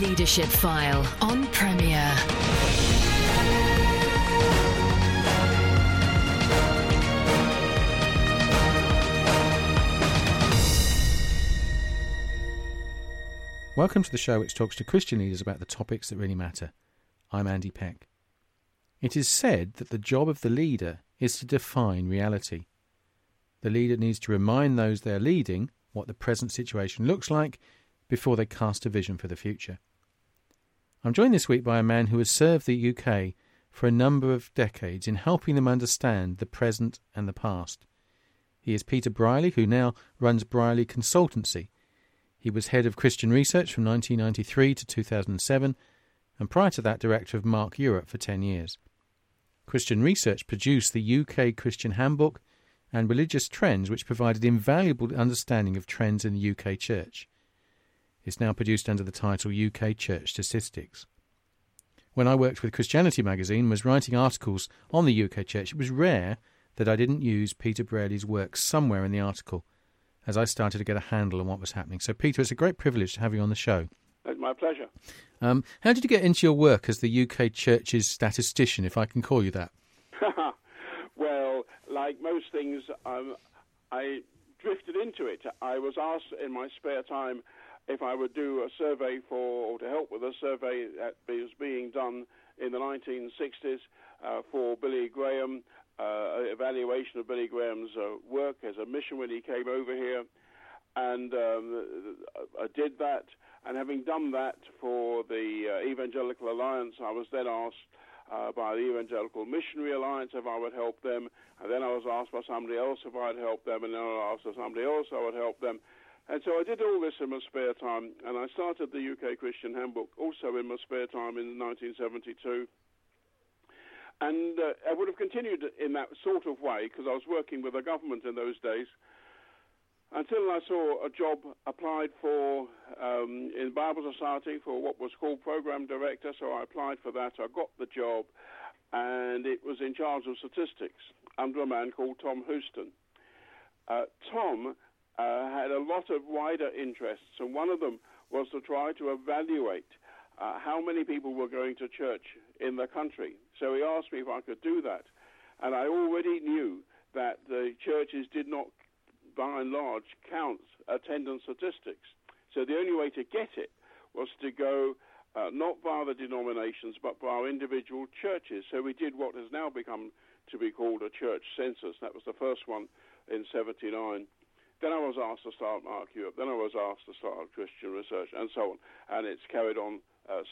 Leadership File on Premier. Welcome to the show which talks to Christian leaders about the topics that really matter. I'm Andy Peck. It is said that the job of the leader is to define reality. The leader needs to remind those they're leading what the present situation looks like before they cast a vision for the future. I'm joined this week by a man who has served the UK for a number of decades in helping them understand the present and the past. He is Peter Brierley, who now runs Brierley Consultancy. He was head of Christian Research from 1993 to 2007, and prior to that director of Mark Europe for 10 years. Christian Research produced the UK Christian Handbook and Religious Trends, which provided invaluable understanding of trends in the UK Church. It's now produced under the title UK Church Statistics. When I worked with Christianity magazine and was writing articles on the UK Church, it was rare that I didn't use Peter Brierley's work somewhere in the article, as I started to get a handle on what was happening. So, Peter, it's a great privilege to have you on the show. It's my pleasure. How did you get into your work as the UK Church's statistician, if I can call you that? Well, like most things, I drifted into it. I was asked in my spare time if I would do a survey or to help with a survey that was being done in the 1960s for Billy Graham, evaluation of Billy Graham's work as a mission when he came over here, and I did that, and having done that for the Evangelical Alliance, I was then asked by the Evangelical Missionary Alliance if I would help them, and then I was asked by somebody else if I'd help them, and then I was asked by somebody else I would help them. And so I did all this in my spare time, and I started the UK Christian Handbook also in my spare time in 1972. And I would have continued in that sort of way, because I was working with the government in those days, until I saw a job applied for in Bible Society for what was called Program Director. So I applied for that. I got the job, and it was in charge of statistics under a man called Tom Houston. Tom had a lot of wider interests, and one of them was to try to evaluate how many people were going to church in the country. So he asked me if I could do that. And I already knew that the churches did not, by and large, count attendance statistics. So the only way to get it was to go not via the denominations, but via individual churches. So we did what has now become to be called a church census. That was the first one in 79. Then I was asked to start Mark Europe. Then I was asked to start Christian Research, and so on. And it's carried on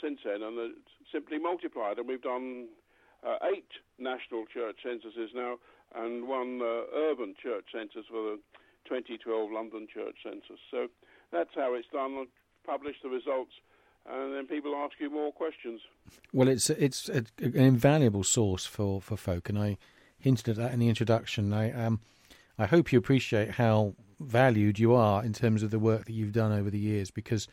since then, and it simply multiplied. And we've done 8 national church censuses now, and 1 urban church census for the 2012 London church census. So that's how it's done. I publish the results, and then people ask you more questions. Well, it's an invaluable source for folk, and I hinted at that in the introduction. I hope you appreciate how valued you are in terms of the work that you've done over the years, because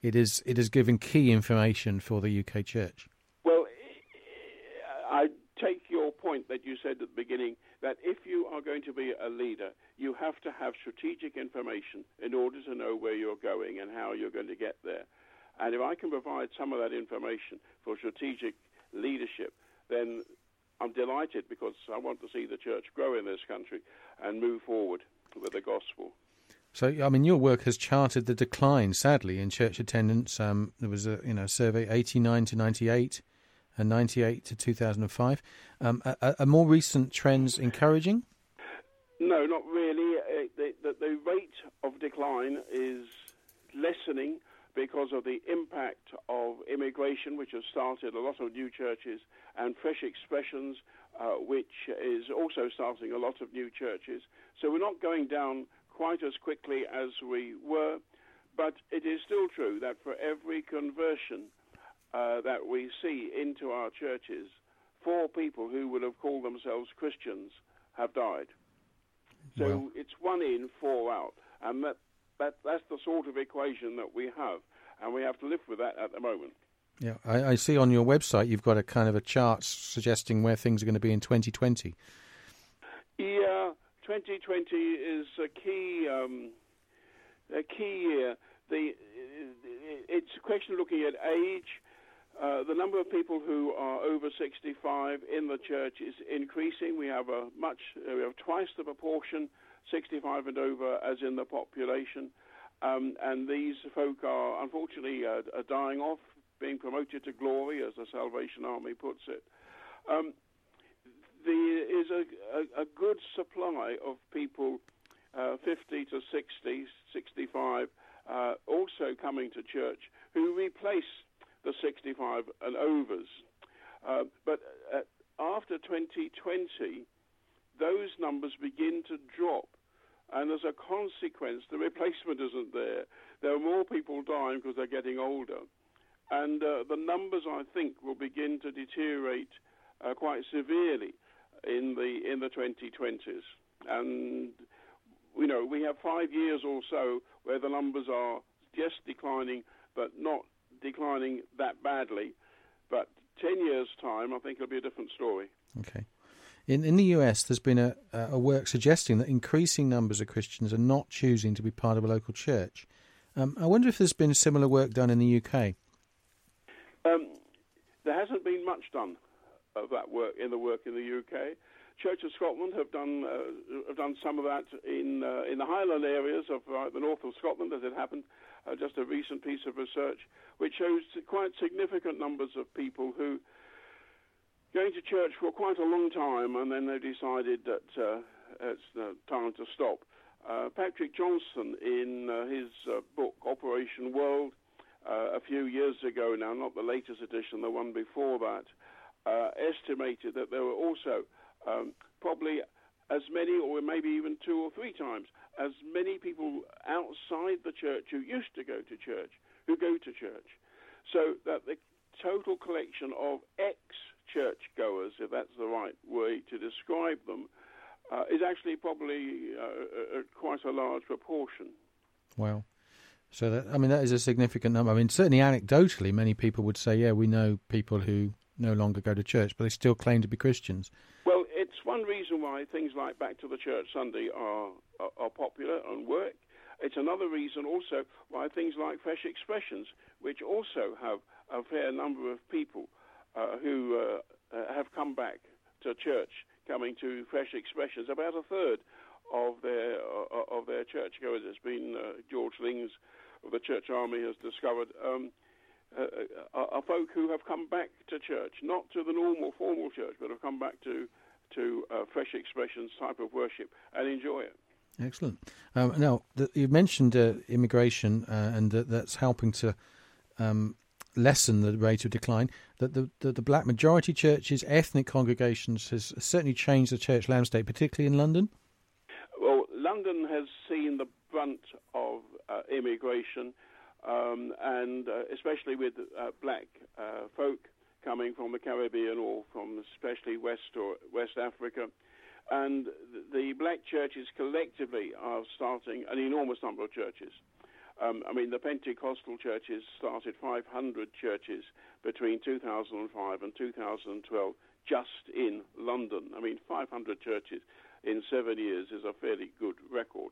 it has given key information for the UK Church. Well, I take your point that you said at the beginning, that if you are going to be a leader, you have to have strategic information in order to know where you're going and how you're going to get there. And if I can provide some of that information for strategic leadership, then I'm delighted, because I want to see the church grow in this country and move forward with the gospel. So, I mean, your work has charted the decline, sadly, in church attendance. There was a survey, 89 to 98 and 98 to 2005. Are more recent trends encouraging? No, not really. The rate of decline is lessening because of the impact of immigration, which has started a lot of new churches, and Fresh Expressions, which is also starting a lot of new churches. So we're not going down quite as quickly as we were, but it is still true that for every conversion that we see into our churches, 4 people who would have called themselves Christians have died. So well, it's 1 in, 4 out, and that's the sort of equation that we have, and we have to live with that at the moment. Yeah, I see on your website you've got a kind of a chart suggesting where things are going to be in 2020. Yeah, 2020 is a key year. It's a question of looking at age. The number of people who are over 65 in the church is increasing. We have we have twice the proportion 65 and over as in the population, and these folk are unfortunately are dying off, being promoted to glory, as the Salvation Army puts it. There is a good supply of people 50 to 60, 65, also coming to church, who replace the 65 and overs. But after 2020, those numbers begin to drop, and as a consequence, the replacement isn't there. There are more people dying because they're getting older. And the numbers, I think, will begin to deteriorate quite severely in the 2020s. And, you know, we have 5 years or so where the numbers are just declining, but not declining that badly. But 10 years' time, I think it'll be a different story. Okay. In the US, there's been a work suggesting that increasing numbers of Christians are not choosing to be part of a local church. I wonder if there's been similar work done in the UK. There hasn't been much done of that work in the UK. Church of Scotland have done some of that in the Highland areas of the north of Scotland, as it happened. Just a recent piece of research which shows quite significant numbers of people who going to church for quite a long time, and then they decided that it's time to stop. Patrick Johnson, in his book Operation World, a few years ago now, not the latest edition, the one before that, estimated that there were also probably as many, or maybe even two or three times, as many people outside the church who used to go to church, who go to church. So that the total collection of ex-churchgoers, if that's the right way to describe them, is actually probably quite a large proportion. Wow. So, that is a significant number. I mean, certainly anecdotally, many people would say, yeah, we know people who no longer go to church, but they still claim to be Christians. Well, it's one reason why things like Back to the Church Sunday are popular and work. It's another reason also why things like Fresh Expressions, which also have a fair number of people who have come back to church, coming to Fresh Expressions. About a third of their churchgoers, it's been George Lings of the Church Army has discovered, are folk who have come back to church, not to the normal formal church, but have come back to Fresh Expressions type of worship and enjoy it. Excellent. Now, you mentioned immigration and that's helping to lessen the rate of decline. That the black majority churches, ethnic congregations, has certainly changed the church landscape, particularly in London. London has seen the brunt of immigration, and especially with black folk coming from the Caribbean or from especially West Africa. And the black churches collectively are starting an enormous number of churches. The Pentecostal churches started 500 churches between 2005 and 2012 just in London. 500 churches in 7 years is a fairly good record.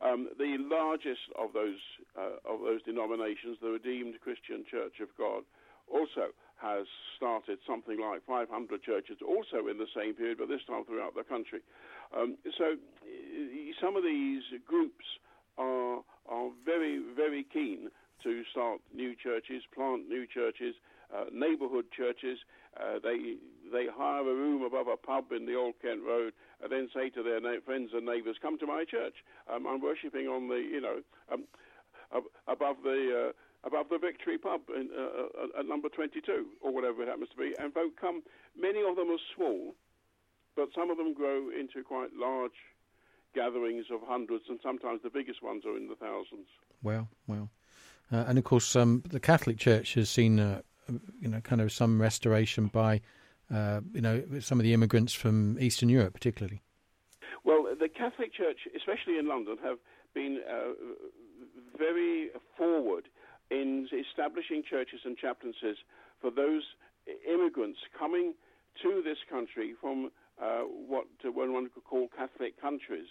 The largest of those denominations, the Redeemed Christian Church of God, also has started something like 500 churches, also in the same period, but this time throughout the country. So some of these groups are very, very keen to start new churches, plant new churches, neighbourhood churches. They hire a room above a pub in the Old Kent Road, and then say to their friends and neighbours, "Come to my church. I'm worshipping on the, above the Victory pub in, at number 22 or whatever it happens to be." And folk come. Many of them are small, but some of them grow into quite large gatherings of hundreds, and sometimes the biggest ones are in the thousands. Wow. And of course, the Catholic Church has seen some restoration by, some of the immigrants from Eastern Europe particularly. Well, the Catholic Church, especially in London, have been very forward in establishing churches and chaplaincies for those immigrants coming to this country from what one could call Catholic countries.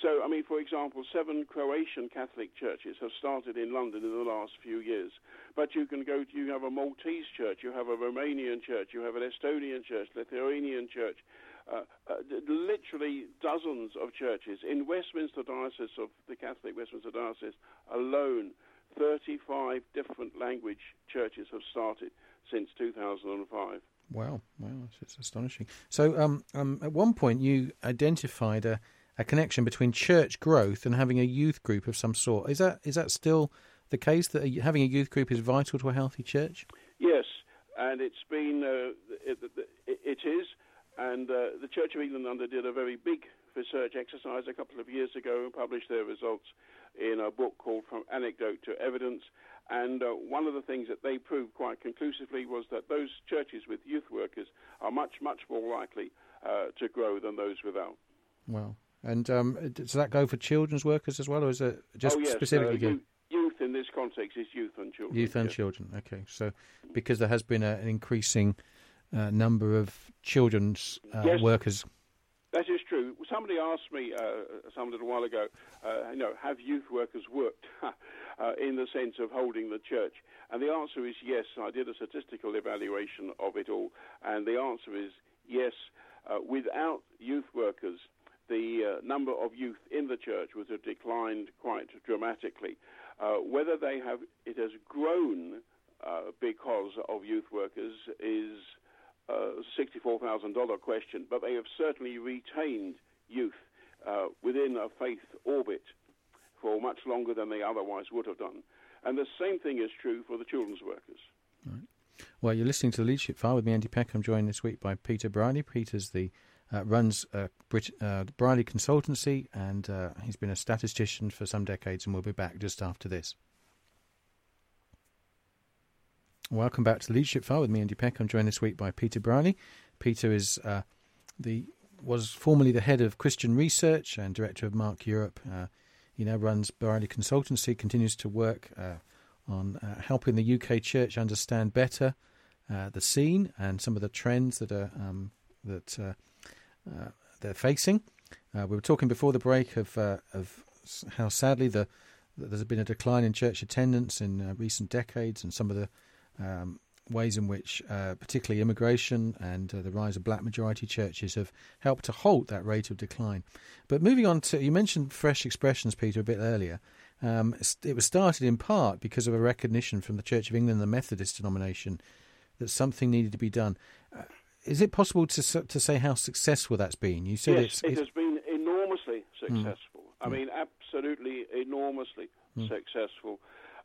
So, I mean, for example, 7 Croatian Catholic churches have started in London in the last few years. But you can go to, you have a Maltese church, you have a Romanian church, you have an Estonian church, Lithuanian church, literally dozens of churches. In Westminster Diocese, of the Catholic Westminster Diocese alone, 35 different language churches have started since 2005. Wow, it's astonishing. So at one point you identified a connection between church growth and having a youth group of some sort. Is that still the case, that having a youth group is vital to a healthy church? Yes, and it's been, it is, and the Church of England did a very big research exercise a couple of years ago and published their results in a book called From Anecdote to Evidence. And one of the things that they proved quite conclusively was that those churches with youth workers are much, much more likely to grow than those without. Wow. And does that go for children's workers as well, or is it just specifically youth in this context is youth and children. Youth and children, okay. So because there has been an increasing number of children's workers. That is true. Somebody asked me some little while ago, have youth workers worked in the sense of holding the church? And the answer is yes. I did a statistical evaluation of it all, and the answer is yes. Without youth workers, the number of youth in the church would have declined quite dramatically. Whether it has grown because of youth workers is $64,000 question, but they have certainly retained youth within a faith orbit for much longer than they otherwise would have done. And the same thing is true for the children's workers. All right. Well, you're listening to The Leadership File with me, Andy Peck. I'm joined this week by Peter Brierley. Peter's runs Brierley Consultancy, and he's been a statistician for some decades, and we'll be back just after this. Welcome back to The Leadership File with me, Andy Peck. I'm joined this week by Peter Brierley. Peter is was formerly the head of Christian Research and director of Mark Europe. He now runs Brierley Consultancy, continues to work on helping the UK Church understand better the scene and some of the trends that are they're facing. We were talking before the break of how sadly there's been a decline in church attendance in recent decades, and some of the ways in which particularly immigration and the rise of black majority churches have helped to halt that rate of decline. But moving on to, you mentioned Fresh Expressions, Peter, a bit earlier. It was started in part because of a recognition from the Church of England, the Methodist denomination, that something needed to be done. Is it possible to say how successful that's been? You said yes, it has been enormously successful. Mm. I mean, absolutely enormously successful.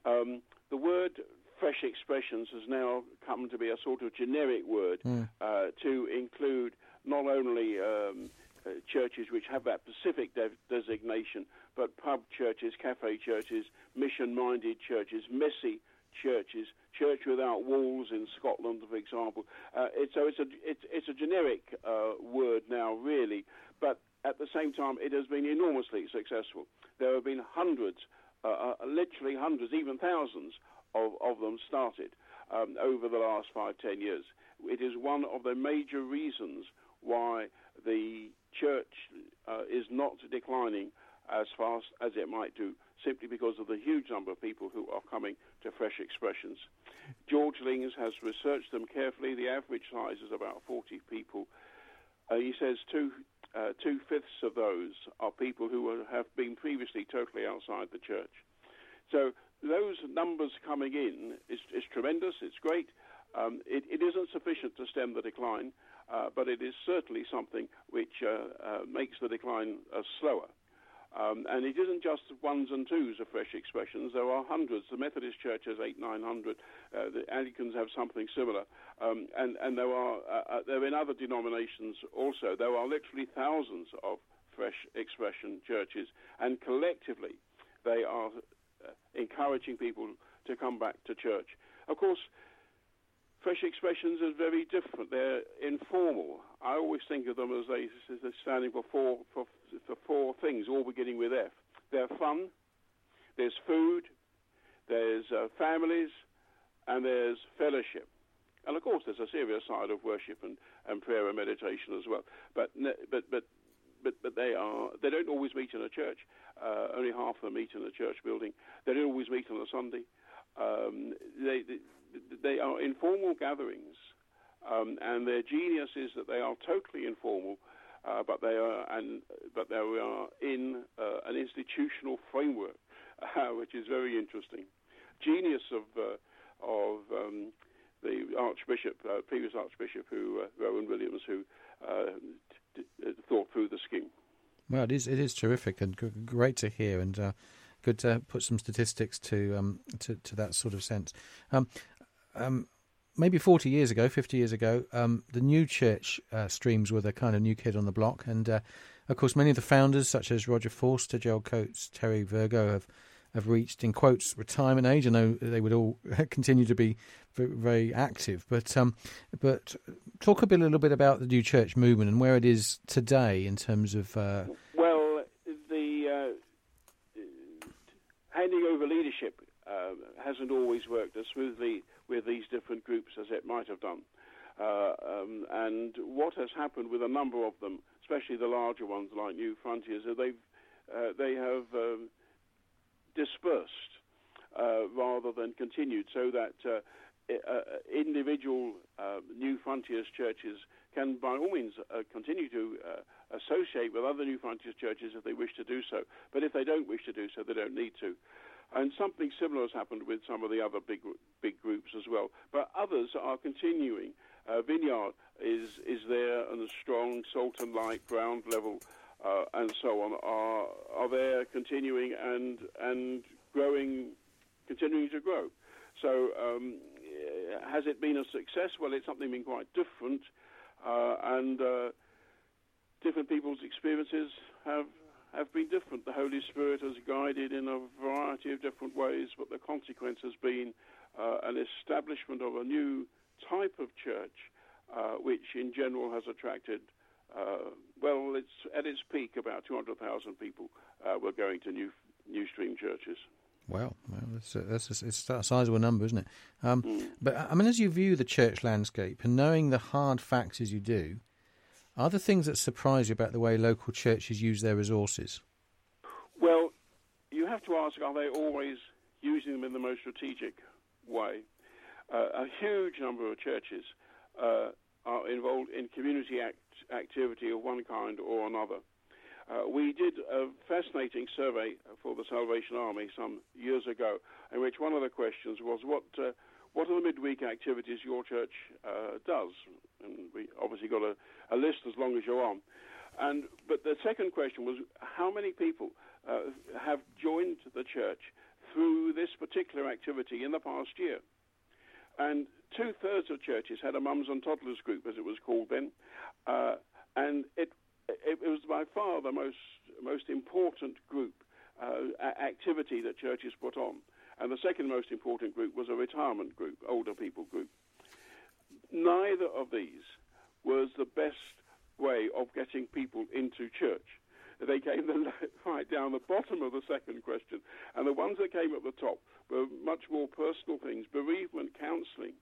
The word Fresh Expressions has now come to be a sort of generic word to include not only churches which have that specific designation, but pub churches, cafe churches, mission-minded churches, messy churches, Church Without Walls in Scotland, for example. It's a generic word now, really, but at the same time, it has been enormously successful. There have been hundreds, literally hundreds, even thousands of them started over the last 5-10 years. It is one of the major reasons why the church is not declining as fast as it might do, simply because of the huge number of people who are coming to Fresh Expressions. George Lings has researched them carefully. The average size is about 40 people. He says two-fifths of those are people who have been previously totally outside the church. So those numbers coming in is tremendous, it's great. It isn't sufficient to stem the decline, but it is certainly something which makes the decline slower. And it isn't just ones and twos of Fresh Expressions. There are hundreds. The Methodist Church has 800-900. The Anglicans have something similar. And there are in other denominations also. There are literally thousands of Fresh Expression churches. And collectively, they are encouraging people to come back to church. Of course, Fresh Expressions are very different. They're informal. I always think of them as they're standing for four things, all beginning with F. They're fun, there's food, there's families, and there's fellowship. And of course, there's a serious side of worship and prayer and meditation as well. But but they don't always meet in a church. Only half of them meet in a church building. They don't always meet on a Sunday. They are informal gatherings, and their genius is that they are totally informal, but they are in an institutional framework, which is very interesting. Genius of the Archbishop, previous Archbishop, Rowan Williams, who thought through the scheme. Well, it is terrific and great to hear, and good to put some statistics to that sort of sense. Maybe 40 years ago, 50 years ago, the new church streams were the kind of new kid on the block, and of course many of the founders, such as Roger Forster, Gerald Coates, Terry Virgo, have reached, in quotes, retirement age. I know they would all continue to be very active, but talk a little bit about the new church movement and where it is today in terms of... Well, the handing over leadership hasn't always worked as smoothly with these different groups as it might have done. And what has happened with a number of them, especially the larger ones like New Frontiers, they have... dispersed rather than continued, so that individual New Frontiers churches can by all means continue to associate with other New Frontiers churches if they wish to do so. But if they don't wish to do so, they don't need to. And something similar has happened with some of the other big groups as well. But others are continuing. Vineyard is there, and the strong salt and light ground level and so on are there, continuing and growing, continuing to grow. So has it been a success? Well, it's something been quite different, and different people's experiences have been different. The Holy Spirit has guided in a variety of different ways, but the consequence has been an establishment of a new type of church, which in general has attracted. Well, it's at its peak about 200,000 people were going to new stream churches. Wow, well, that's a sizable number, isn't it? But I mean, as you view the church landscape and knowing the hard facts as you do, are there things that surprise you about the way local churches use their resources? Well, you have to ask: are they always using them in the most strategic way? A huge number of churches are involved in community activity of one kind or another. We did a fascinating survey for the Salvation Army some years ago, in which one of the questions was, what are the midweek activities your church does? And we obviously got a list as long as you're on. But the second question was, how many people have joined the church through this particular activity in the past year? And 2/3 of churches had a mums and toddlers group, as it was called then, and it was by far the most important group activity that churches put on. And the second most important group was a retirement group, older people group. Neither of these was the best way of getting people into church. They came right down the bottom of the second question, and the ones that came at the top were much more personal things. Bereavement counselling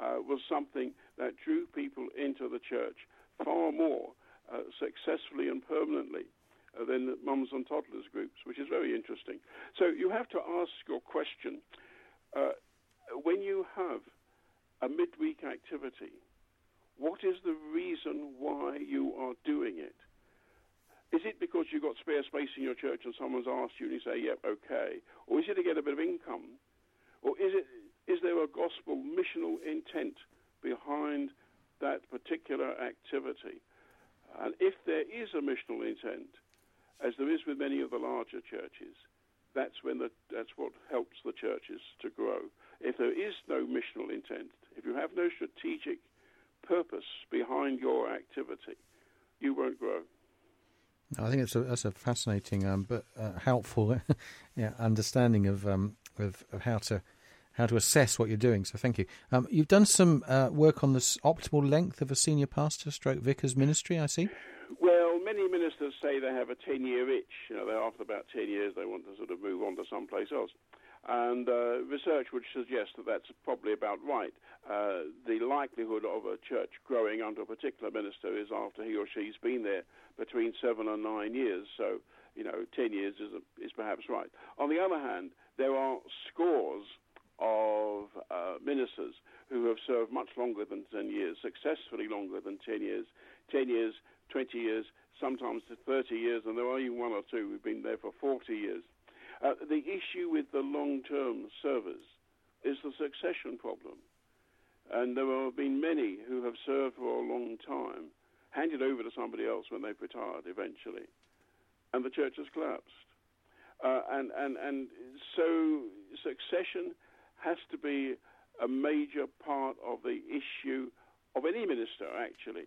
was something that drew people into the church far more successfully and permanently than the mums and toddlers groups, which is very interesting. So you have to ask your question. When you have a midweek activity, what is the reason why you are doing it? Is it because you've got spare space in your church and someone's asked you and you say, yep, okay? Or is it to get a bit of income? Or is there a gospel missional intent behind that particular activity? And if there is a missional intent, as there is with many of the larger churches, that's what helps the churches to grow. If there is no missional intent, if you have no strategic purpose behind your activity, you won't grow. I think that's a fascinating but helpful understanding of how to assess what you're doing. So thank you. You've done some work on the optimal length of a senior pastor/vicar's ministry, I see. Well, many ministers say they have a 10-year itch. You know, after about 10 years, they want to sort of move on to someplace else. And research would suggest that that's probably about right. The likelihood of a church growing under a particular minister is after he or she's been there between 7 and 9 years. So, 10 years is perhaps right. On the other hand, there are scores of ministers who have served much longer than 10 years, successfully longer than 10 years, 20 years, sometimes to 30 years, and there are even one or two who've been there for 40 years. The issue with the long-term servers is the succession problem. And there have been many who have served for a long time, handed over to somebody else when they've retired eventually, and the church has collapsed. And so succession has to be a major part of the issue of any minister, actually.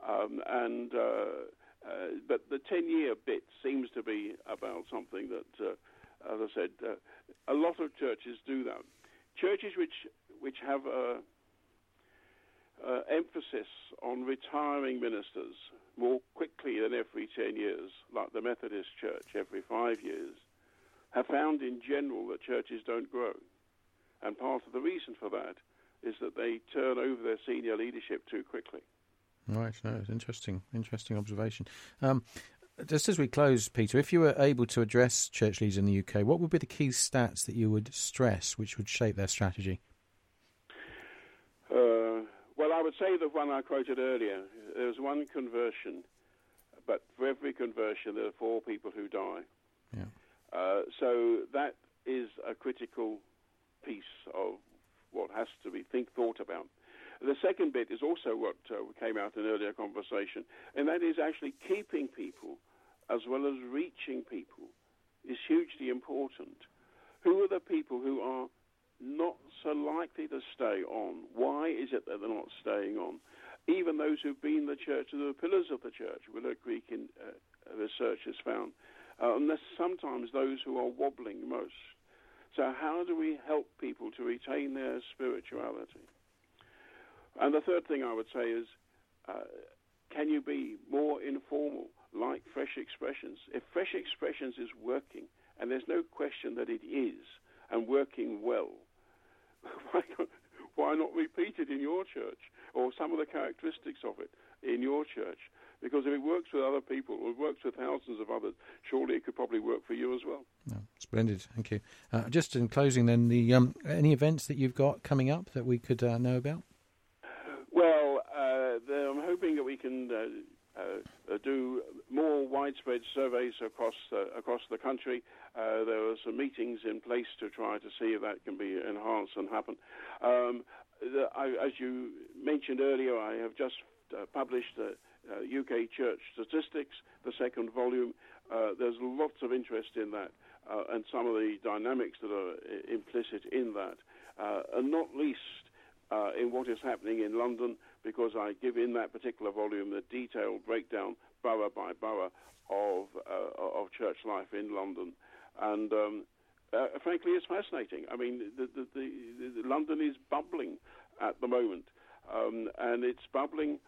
But the 10-year bit seems to be about something that... As I said, a lot of churches do that. Churches which have an emphasis on retiring ministers more quickly than every 10 years, like the Methodist Church, every 5 years, have found in general that churches don't grow. And part of the reason for that is that they turn over their senior leadership too quickly. Right, no, it's interesting observation. Just as we close, Peter, if you were able to address church leaders in the UK, what would be the key stats that you would stress which would shape their strategy? Well, I would say the one I quoted earlier. There was one conversion, but for every conversion there are 4 people who die. Yeah. So that is a critical piece of what has to be thought about. The second bit is also what came out in earlier conversation, and that is actually keeping people as well as reaching people is hugely important. Who are the people who are not so likely to stay on? Why is it that they're not staying on? Even those who've been the church, the pillars of the church, Willow Creek research has found, and sometimes those who are wobbling most. So how do we help people to retain their spirituality? And the third thing I would say is, can you be more informal, like Fresh Expressions? If Fresh Expressions is working, and there's no question that it is, and working well, why not repeat it in your church, or some of the characteristics of it in your church? Because if it works with other people, or it works with thousands of others, surely it could probably work for you as well. Oh, splendid, thank you. Just in closing then, any events that you've got coming up that we could know about? Well, I'm hoping that we can do more widespread surveys across the country. There are some meetings in place to try to see if that can be enhanced and happen. As you mentioned earlier, I have just published UK Church Statistics, the second volume. There's lots of interest in that and some of the dynamics that are implicit in that, and not least, in what is happening in London, because I give in that particular volume the detailed breakdown, borough by borough, of church life in London. And frankly, it's fascinating. I mean, the London is bubbling at the moment, and it's bubbling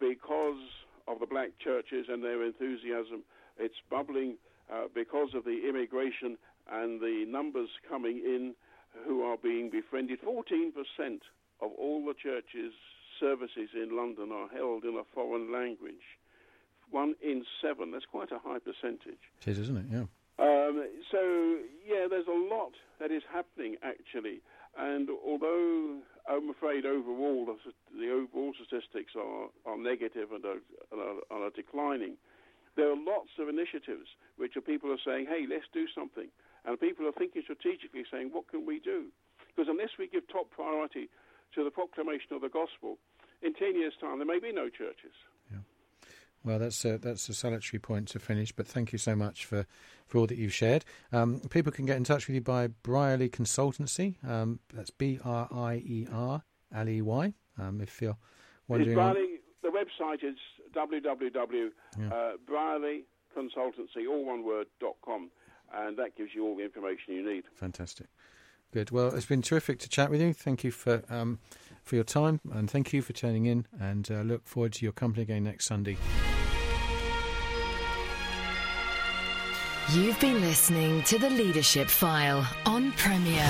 because of the black churches and their enthusiasm. It's bubbling because of the immigration and the numbers coming in who are being befriended. 14% of all the church's services in London are held in a foreign language. 1 in 7, that's quite a high percentage. It is, isn't it? Yeah. So, yeah, there's a lot that is happening, actually. And although I'm afraid overall the overall statistics are negative and are declining, there are lots of initiatives which people are saying, hey, let's do something. And people are thinking strategically, saying, what can we do? Because unless we give top priority to the proclamation of the gospel, in 10 years' time there may be no churches. Yeah. Well, that's a salutary point to finish, but thank you so much for all that you've shared. People can get in touch with you by Brierley Consultancy. That's Brierley. If you're wondering... The website is www.brierleyconsultancy.com. And that gives you all the information you need. Fantastic. Good. Well, it's been terrific to chat with you. Thank you for your time, and thank you for tuning in, and look forward to your company again next Sunday. You've been listening to The Leadership File on Premier.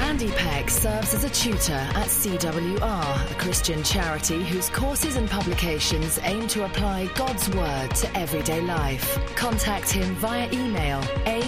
Andy Peck serves as a tutor at CWR, a Christian charity whose courses and publications aim to apply God's Word to everyday life. Contact him via email apeck@cwr.org.uk.